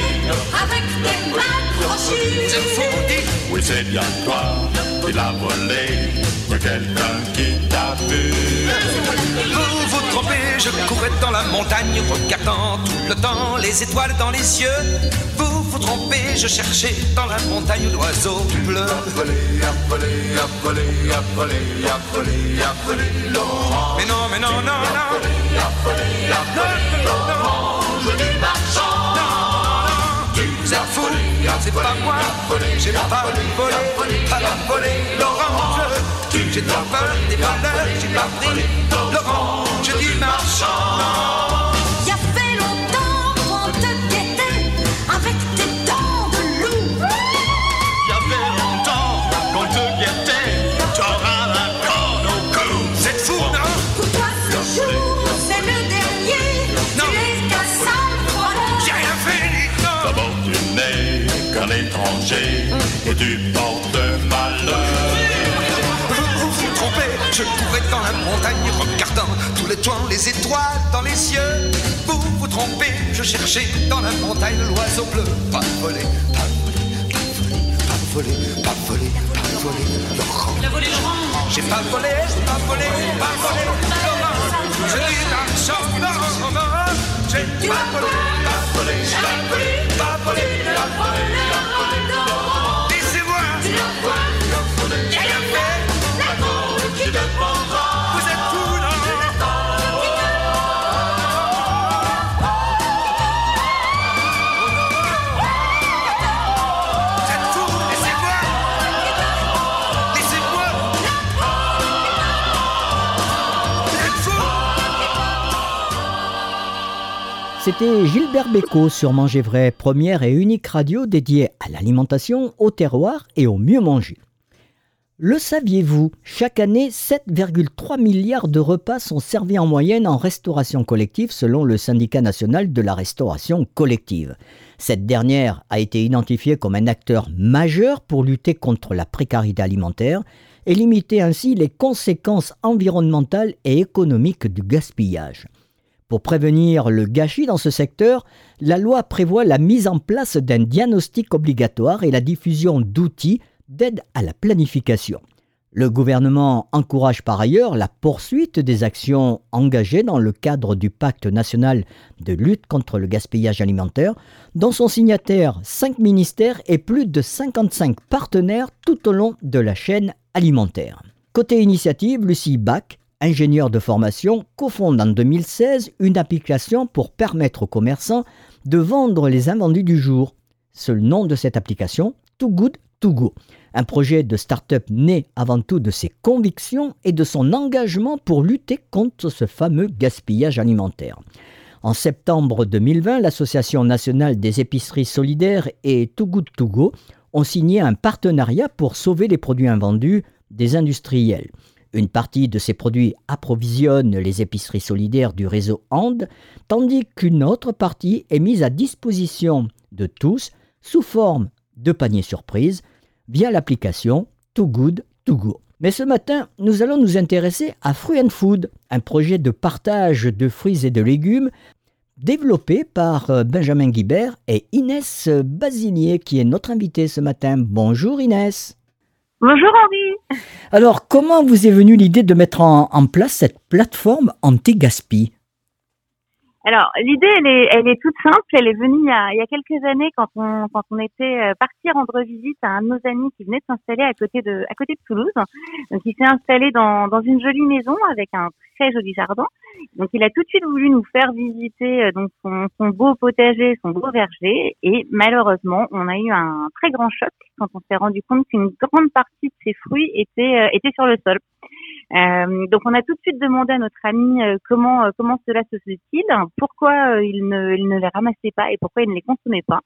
avec tes mains crochues. C'est fou, vous dites. Oui, c'est bien toi qui l'as volé. Il y a quelqu'un qui t'a vu. Vous vous trompez, je courais dans la montagne regardant tout le temps les étoiles dans les yeux. Vous vous trompez, je cherchais dans la montagne l'oiseau bleu. Mais non, mais non, non, non. Vous êtes fous, c'est pas moi, j'ai pas volé, l'orange. J'ai trop peur des voleurs, j'ai pas pris l'orange du marchand. Y'a fait longtemps qu'on te guettait avec tes dents de loup. Y'a fait longtemps qu'on te guettait, t'auras la corde au cou. Vous êtes fous, non? Pour toi ce jour, c'est le dernier, tu es qu'un sale voleur. J'ai rien fait, ni non. D'abord tu n'es qu'un étranger et tu portes malheur. Je courais dans la montagne regardant tous les temps les étoiles dans les yeux. Vous vous trompez, je cherchais dans la montagne l'oiseau bleu. Pas volé, pas volé, pas volé, pas volé, pas volé, pas volé, l'orange. J'ai pas volé, pas volé, pas volé, l'orange. Je dis l'argent, l'orange. J'ai pas volé, pas volé, pas volé, pas volé, pas volé, l'orange. Laissez-moi, tu l'as volé, il y a rien fait. Vous êtes fous, non? Vous êtes fous, laissez-moi! Laissez-moi! Vous êtes fous! C'était Gilbert Bécaud sur Manger Vrai, première et unique radio dédiée à l'alimentation, au terroir et au mieux manger. Le saviez-vous? Chaque année, 7,3 milliards de repas sont servis en moyenne en restauration collective selon le Syndicat national de la restauration collective. Cette dernière a été identifiée comme un acteur majeur pour lutter contre la précarité alimentaire et limiter ainsi les conséquences environnementales et économiques du gaspillage. Pour prévenir le gâchis dans ce secteur, la loi prévoit la mise en place d'un diagnostic obligatoire et la diffusion d'outils d'aide à la planification. Le gouvernement encourage par ailleurs la poursuite des actions engagées dans le cadre du Pacte national de lutte contre le gaspillage alimentaire, dont sont signataires 5 ministères et plus de 55 partenaires tout au long de la chaîne alimentaire. Côté initiative, Lucie Bach, ingénieure de formation, cofonde en 2016 une application pour permettre aux commerçants de vendre les invendus du jour. C'est le nom de cette application, Too Good To Go, un projet de start-up né avant tout de ses convictions et de son engagement pour lutter contre ce fameux gaspillage alimentaire. En septembre 2020, l'Association nationale des épiceries solidaires et Too Good To Go ont signé un partenariat pour sauver les produits invendus des industriels. Une partie de ces produits approvisionne les épiceries solidaires du réseau Hand, tandis qu'une autre partie est mise à disposition de tous sous forme de paniers surprises via l'application Too Good To Go. Mais ce matin, nous allons nous intéresser à Fruit and Food, un projet de partage de fruits et de légumes développé par Benjamin Guibert et Inès Bazinier, qui est notre invitée ce matin. Bonjour Inès. Bonjour Henri. Alors, comment vous est venue l'idée de mettre en place cette plateforme anti-gaspi ? Alors, l'idée, elle est toute simple. Elle est venue il y a quelques années quand on était parti rendre visite à un de nos amis qui venait de s'installer à côté de Toulouse. Donc, il s'est installé dans une jolie maison avec un très joli jardin. Donc, il a tout de suite voulu nous faire visiter donc son beau potager, son beau verger. Et malheureusement, on a eu un très grand choc quand on s'est rendu compte qu'une grande partie de ses fruits était sur le sol. Donc on a tout de suite demandé à notre ami comment cela se faisait-il, pourquoi il ne les ramassait pas et pourquoi il ne les consommait pas.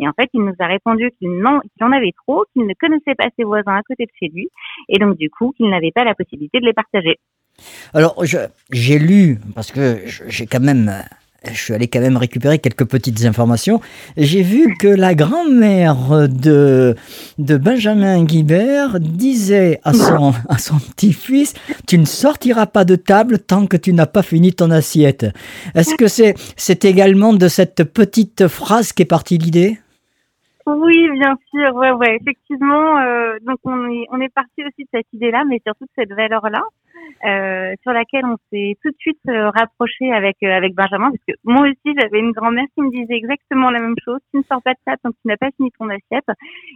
Et en fait, il nous a répondu qu'il en avait trop, qu'il ne connaissait pas ses voisins à côté de chez lui et donc du coup qu'il n'avait pas la possibilité de les partager. Alors j'ai lu, parce que je suis allé quand même récupérer quelques petites informations. J'ai vu que la grand-mère de Benjamin Guibert disait à son petit-fils « Tu ne sortiras pas de table tant que tu n'as pas fini ton assiette ». Est-ce que c'est également de cette petite phrase qu'est partie l'idée ? Oui, bien sûr, ouais, effectivement. Donc on est parti aussi de cette idée-là, mais surtout de cette valeur-là, sur laquelle on s'est tout de suite rapproché avec Benjamin, parce que moi aussi j'avais une grand-mère qui me disait exactement la même chose. Tu ne sors pas de table tant que tu n'as pas fini ton assiette.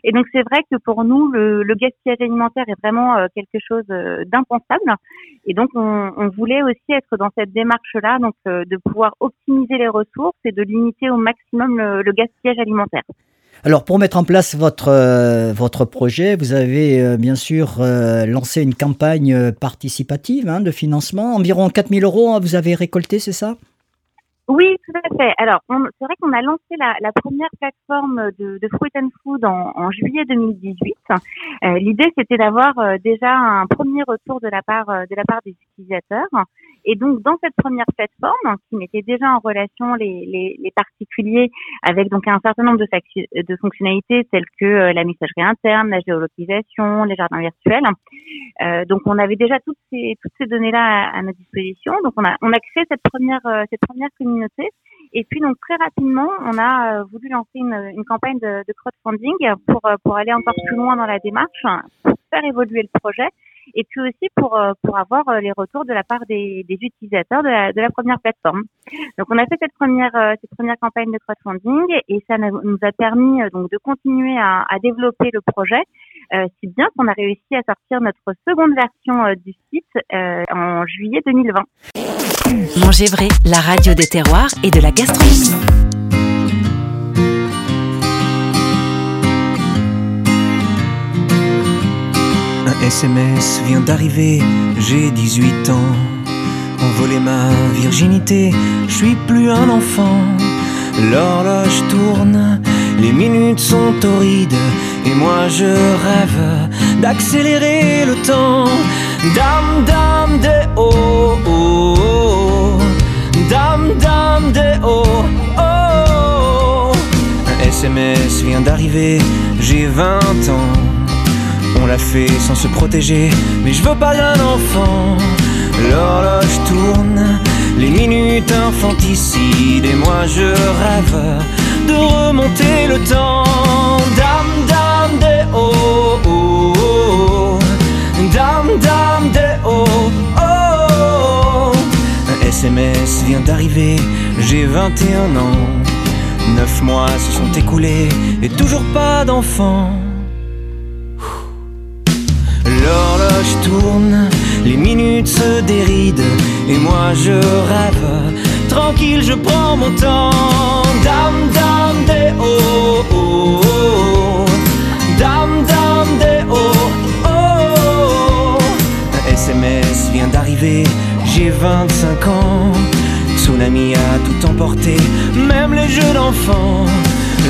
Et donc c'est vrai que pour nous le gaspillage alimentaire est vraiment quelque chose d'impensable. Et donc on voulait aussi être dans cette démarche-là, donc de pouvoir optimiser les ressources et de limiter au maximum le gaspillage alimentaire. Alors, pour mettre en place votre projet, vous avez bien sûr lancé une campagne participative de financement. Environ 4 000 euros, vous avez récolté, c'est ça ? Oui, tout à fait. Alors, c'est vrai qu'on a lancé la première plateforme de Fruit and Food en juillet 2018. L'idée, c'était d'avoir déjà un premier retour de la part des utilisateurs. Et donc, dans cette première plateforme, qui mettait déjà en relation les particuliers avec donc un certain nombre de fonctionnalités telles que la messagerie interne, la géolocalisation, les jardins virtuels. Donc, on avait déjà toutes ces données-là à notre disposition. Donc, on a créé cette première communauté. Et puis, donc, très rapidement, on a voulu lancer une campagne de crowdfunding pour aller encore plus loin dans la démarche, pour faire évoluer le projet. Et puis aussi pour avoir les retours de la part des utilisateurs de la première plateforme. Donc on a fait cette première campagne de crowdfunding et ça nous a permis donc de continuer à développer le projet, si bien qu'on a réussi à sortir notre seconde version du site en juillet 2020. Manger vrai, la radio des terroirs et de la gastronomie. SMS vient d'arriver, j'ai 18 ans. On volait ma virginité, je suis plus un enfant. L'horloge tourne, les minutes sont torrides. Et moi je rêve d'accélérer le temps. Dame, dame des oh, oh, oh. Dame, dame des oh, oh, oh. Un SMS vient d'arriver, j'ai 20 ans. On l'a fait sans se protéger, mais je veux pas d'un enfant. L'horloge tourne, les minutes infanticides. Et moi je rêve de remonter le temps. Dame, dame, des oh, oh, oh. Dame, dame, des oh, oh, oh. Un SMS vient d'arriver, j'ai 21 ans. 9 mois se sont écoulés et toujours pas d'enfant. L'horloge tourne, les minutes se dérident. Et moi je rêve, tranquille je prends mon temps. Dame, dame, des oh, oh, oh. Dame, dame, des oh, oh, oh. Un SMS vient d'arriver, j'ai 25 ans. Tsunami a tout emporté, même les jeux d'enfants.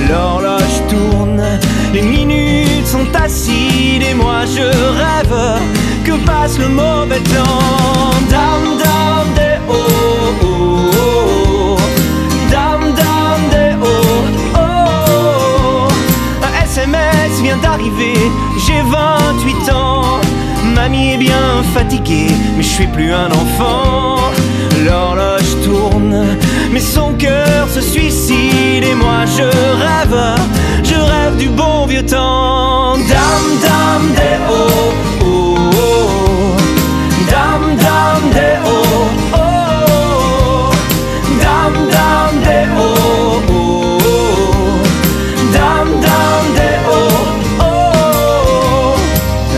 L'horloge tourne, les minutes sont acides. Et moi je rêve que passe le mauvais temps. Dame, dame, des oh, oh, oh. Dame, dame, des oh, oh, oh. Un SMS vient d'arriver, j'ai 28 ans. Mamie est bien fatiguée, mais je suis plus un enfant. L'horloge tourne, mais son cœur se suicide. Et moi je rêve du bon vieux temps. Dame, dame, des oh, oh, oh. Dame, dame, des oh, oh. Dame, dame, des oh, oh. Dame, dame, des oh, oh.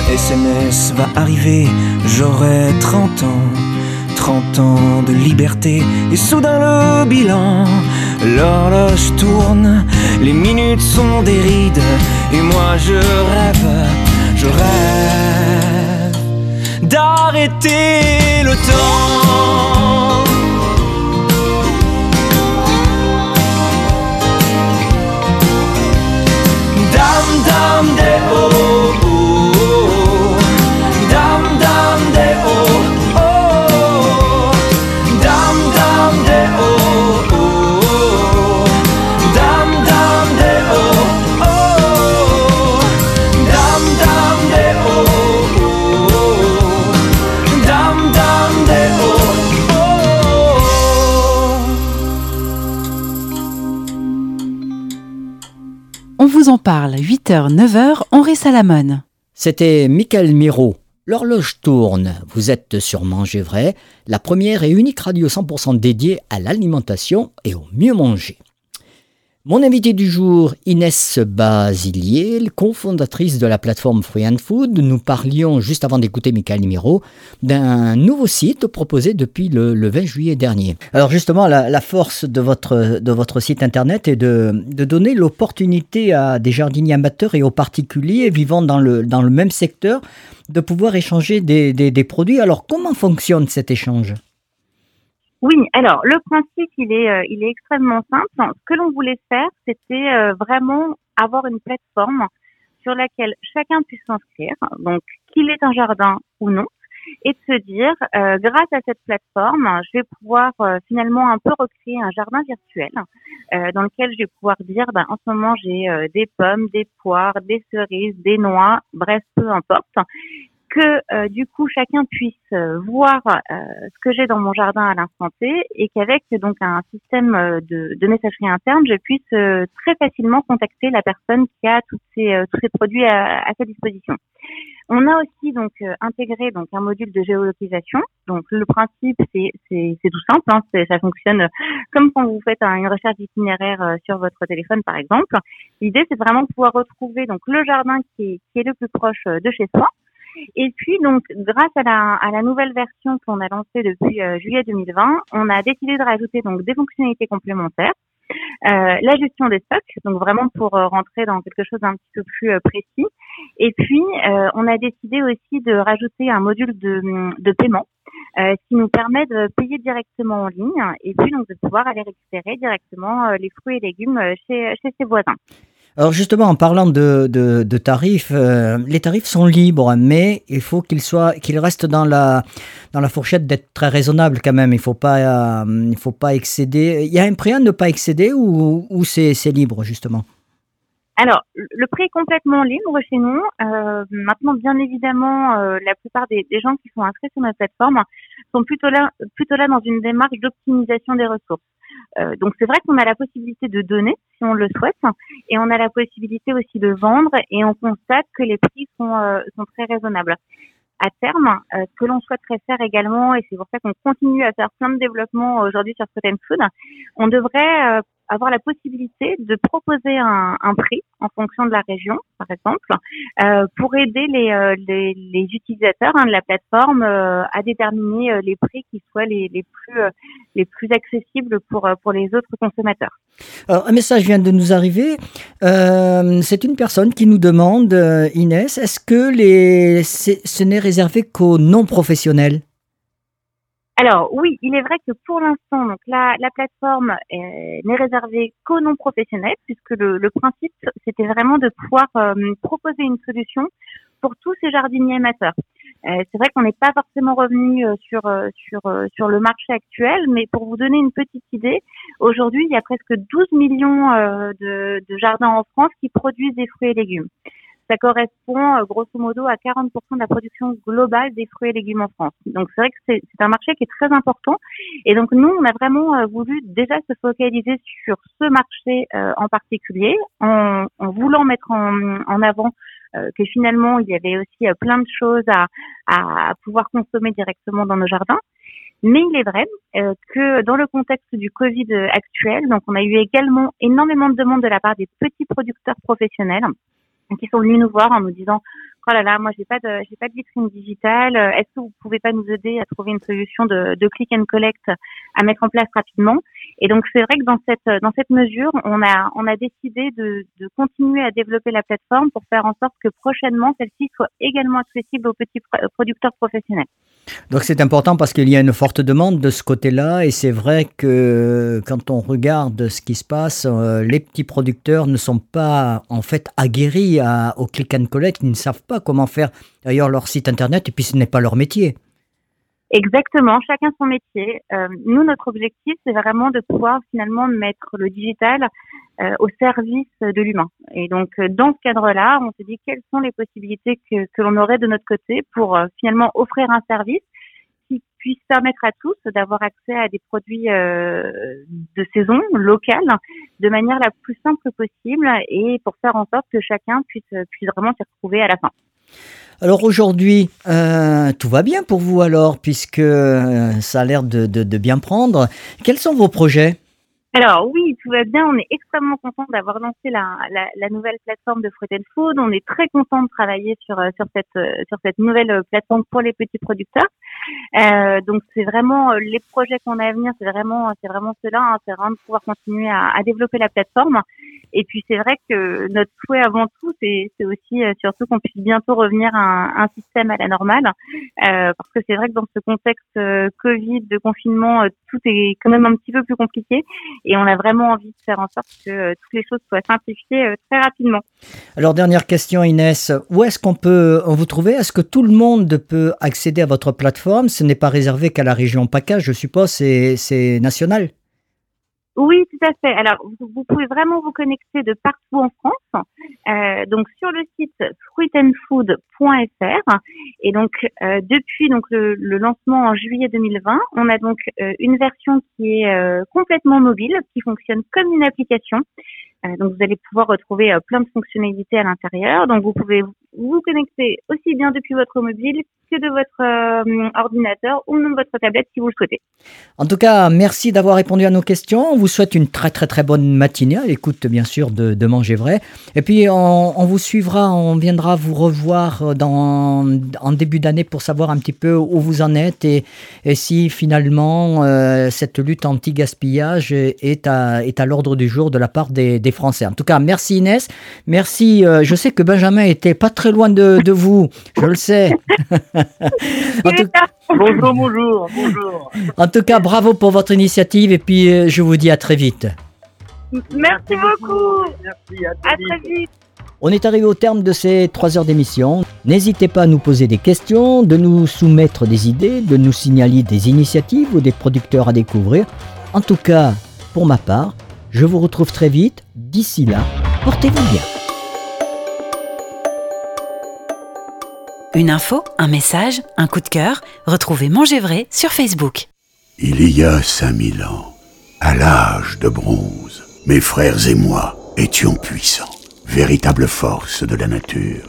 Le SMS va arriver, j'aurai 30 ans. 30 ans de liberté et soudain le bilan. L'horloge tourne, les minutes sont des rides. Et moi je rêve d'arrêter le temps. Dame, dame des hauts, oh, oh, oh. Dame, dame des hauts. On vous en parle, 8h, 9h, Henri Salamone. C'était Mickaël Miro. L'horloge tourne. Vous êtes sur Manger Vrai, la première et unique radio 100% dédiée à l'alimentation et au mieux manger. Mon invitée du jour, Inès Bazinier, cofondatrice de la plateforme Fruit and Food. Nous parlions, juste avant d'écouter Mickaël Miro, d'un nouveau site proposé depuis le 20 juillet dernier. Alors justement, la force de votre site internet est de donner l'opportunité à des jardiniers amateurs et aux particuliers vivant dans le même secteur de pouvoir échanger des produits. Alors comment fonctionne cet échange ? Oui, alors le principe, il est extrêmement simple. Ce que l'on voulait faire, c'était vraiment avoir une plateforme sur laquelle chacun puisse s'inscrire, donc qu'il ait un jardin ou non, et de se dire, grâce à cette plateforme, je vais pouvoir finalement un peu recréer un jardin virtuel dans lequel je vais pouvoir dire, ben, en ce moment, j'ai des pommes, des poires, des cerises, des noix, bref, peu importe. Que du coup chacun puisse voir ce que j'ai dans mon jardin à l'instant T et qu'avec donc un système de messagerie interne, je puisse très facilement contacter la personne qui a tous ces produits à sa disposition. On a aussi donc intégré donc un module de géolocalisation. Donc le principe c'est tout simple, hein, ça fonctionne comme quand vous faites une recherche d'itinéraire sur votre téléphone par exemple. L'idée c'est vraiment de pouvoir retrouver donc le jardin qui est le plus proche de chez soi. Et puis donc grâce à la nouvelle version qu'on a lancée depuis juillet 2020, on a décidé de rajouter donc des fonctionnalités complémentaires, la gestion des stocks, donc vraiment pour rentrer dans quelque chose d'un petit peu plus précis. Et puis on a décidé aussi de rajouter un module de paiement qui nous permet de payer directement en ligne et puis donc de pouvoir aller récupérer directement les fruits et légumes chez ses voisins. Alors justement, en parlant de tarifs, les tarifs sont libres, mais il faut qu'ils restent dans la fourchette d'être très raisonnable quand même. Il faut pas excéder. Il y a un prix à ne pas excéder ou c'est libre justement? Alors, le prix est complètement libre chez nous. Maintenant, bien évidemment, la plupart des gens qui sont inscrits sur notre plateforme sont plutôt là dans une démarche d'optimisation des ressources. Donc c'est vrai qu'on a la possibilité de donner si on le souhaite et on a la possibilité aussi de vendre et on constate que les prix sont très raisonnables. À terme, ce que l'on souhaiterait faire également, et c'est pour ça qu'on continue à faire plein de développements aujourd'hui sur Fruit and Food, on devrait avoir la possibilité de proposer un prix en fonction de la région, par exemple, pour aider les utilisateurs de la plateforme à déterminer les prix qui soient les plus accessibles pour les autres consommateurs. Alors, un message vient de nous arriver. C'est une personne qui nous demande, Inès, est-ce que ce n'est réservé qu'aux non-professionnels ? Alors oui, il est vrai que pour l'instant, donc la plateforme n'est réservée qu'aux non-professionnels, puisque le principe c'était vraiment de pouvoir proposer une solution pour tous ces jardiniers amateurs. C'est vrai qu'on n'est pas forcément revenu sur le marché actuel, mais pour vous donner une petite idée, aujourd'hui il y a presque 12 millions de jardins en France qui produisent des fruits et légumes. Ça correspond grosso modo à 40% de la production globale des fruits et légumes en France. Donc c'est vrai que c'est un marché qui est très important. Et donc nous, on a vraiment voulu déjà se focaliser sur ce marché en particulier, en voulant mettre en avant que finalement il y avait aussi plein de choses à pouvoir consommer directement dans nos jardins. Mais il est vrai que dans le contexte du Covid actuel, donc on a eu également énormément de demandes de la part des petits producteurs professionnels qui sont venus nous voir en nous disant « Oh là là, moi j'ai pas de vitrine digitale, est-ce que vous pouvez pas nous aider à trouver une solution de click and collect à mettre en place rapidement ?» Et donc c'est vrai que dans cette mesure, on a décidé de continuer à développer la plateforme pour faire en sorte que prochainement celle-ci soit également accessible aux petits producteurs professionnels. Donc c'est important parce qu'il y a une forte demande de ce côté-là, et c'est vrai que quand on regarde ce qui se passe, les petits producteurs ne sont pas en fait aguerris au click and collect, ils ne savent pas comment faire d'ailleurs leur site internet, et puis ce n'est pas leur métier. Exactement, chacun son métier. Nous, notre objectif, c'est vraiment de pouvoir finalement mettre le digital au service de l'humain. Et donc, dans ce cadre-là, on se dit quelles sont les possibilités que l'on aurait de notre côté pour finalement offrir un service qui puisse permettre à tous d'avoir accès à des produits de saison, locales, de manière la plus simple possible, et pour faire en sorte que chacun puisse vraiment s'y retrouver à la fin. Alors aujourd'hui, tout va bien pour vous alors, puisque ça a l'air de bien prendre. Quels sont vos projets ? Alors oui, tout va bien. On est extrêmement content d'avoir lancé la nouvelle plateforme de Fruit and Food. On est très content de travailler sur cette nouvelle plateforme pour les petits producteurs. Donc c'est vraiment les projets qu'on a à venir. C'est vraiment cela. Hein, c'est vraiment de pouvoir continuer à développer la plateforme. Et puis c'est vrai que notre souhait avant tout, c'est aussi surtout qu'on puisse bientôt revenir à un système à la normale, parce que c'est vrai que dans ce contexte Covid, de confinement, tout est quand même un petit peu plus compliqué, et on a vraiment envie de faire en sorte que toutes les choses soient simplifiées très rapidement. Alors dernière question Inès, où est-ce qu'on peut vous trouver ? Est-ce que tout le monde peut accéder à votre plateforme ? Ce n'est pas réservé qu'à la région PACA, je suppose, c'est national ? Oui, tout à fait. Alors, vous pouvez vraiment vous connecter de partout en France. Donc, sur le site fruitandfood.fr. Et donc, depuis le lancement en juillet 2020, on a donc une version qui est complètement mobile, qui fonctionne comme une application. Donc, vous allez pouvoir retrouver plein de fonctionnalités à l'intérieur. Donc, vous pouvez vous connecter aussi bien depuis votre mobile que de votre ordinateur ou même votre tablette si vous le souhaitez. En tout cas, merci d'avoir répondu à nos questions. On vous souhaite une très très très bonne matinée à l'écoute bien sûr de Manger Vrai. Et puis on vous suivra, on viendra vous revoir en début d'année pour savoir un petit peu où vous en êtes et si finalement cette lutte anti-gaspillage est à l'ordre du jour de la part des Français. En tout cas, merci Inès. Merci, je sais que Benjamin était pas très loin de vous, je le sais. Bonjour. En tout cas, bravo pour votre initiative, et puis je vous dis à très vite. Merci beaucoup. Merci, à très vite. On est arrivé au terme de ces 3 heures d'émission. N'hésitez pas à nous poser des questions, de nous soumettre des idées, de nous signaler des initiatives ou des producteurs à découvrir. En tout cas, pour ma part, je vous retrouve très vite. D'ici là, portez-vous bien. Une info, un message, un coup de cœur, retrouvez Manger Vrai sur Facebook. Il y a 5000 ans, à l'âge de bronze, mes frères et moi étions puissants, véritable force de la nature.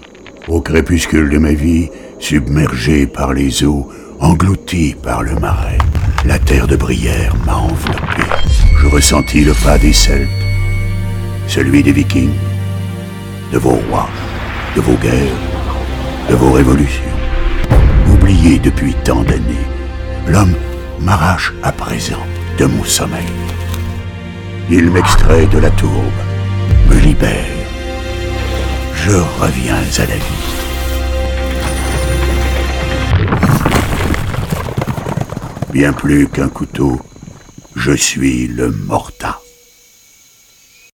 Au crépuscule de ma vie, submergé par les eaux, englouti par le marais, la terre de Brière m'a enveloppé. Je ressentis le pas des Celtes, celui des Vikings, de vos rois, de vos guerres, de vos révolutions. Oublié depuis tant d'années, l'homme m'arrache à présent de mon sommeil. Il m'extrait de la tourbe, me libère. Je reviens à la vie. Bien plus qu'un couteau, je suis le Morta.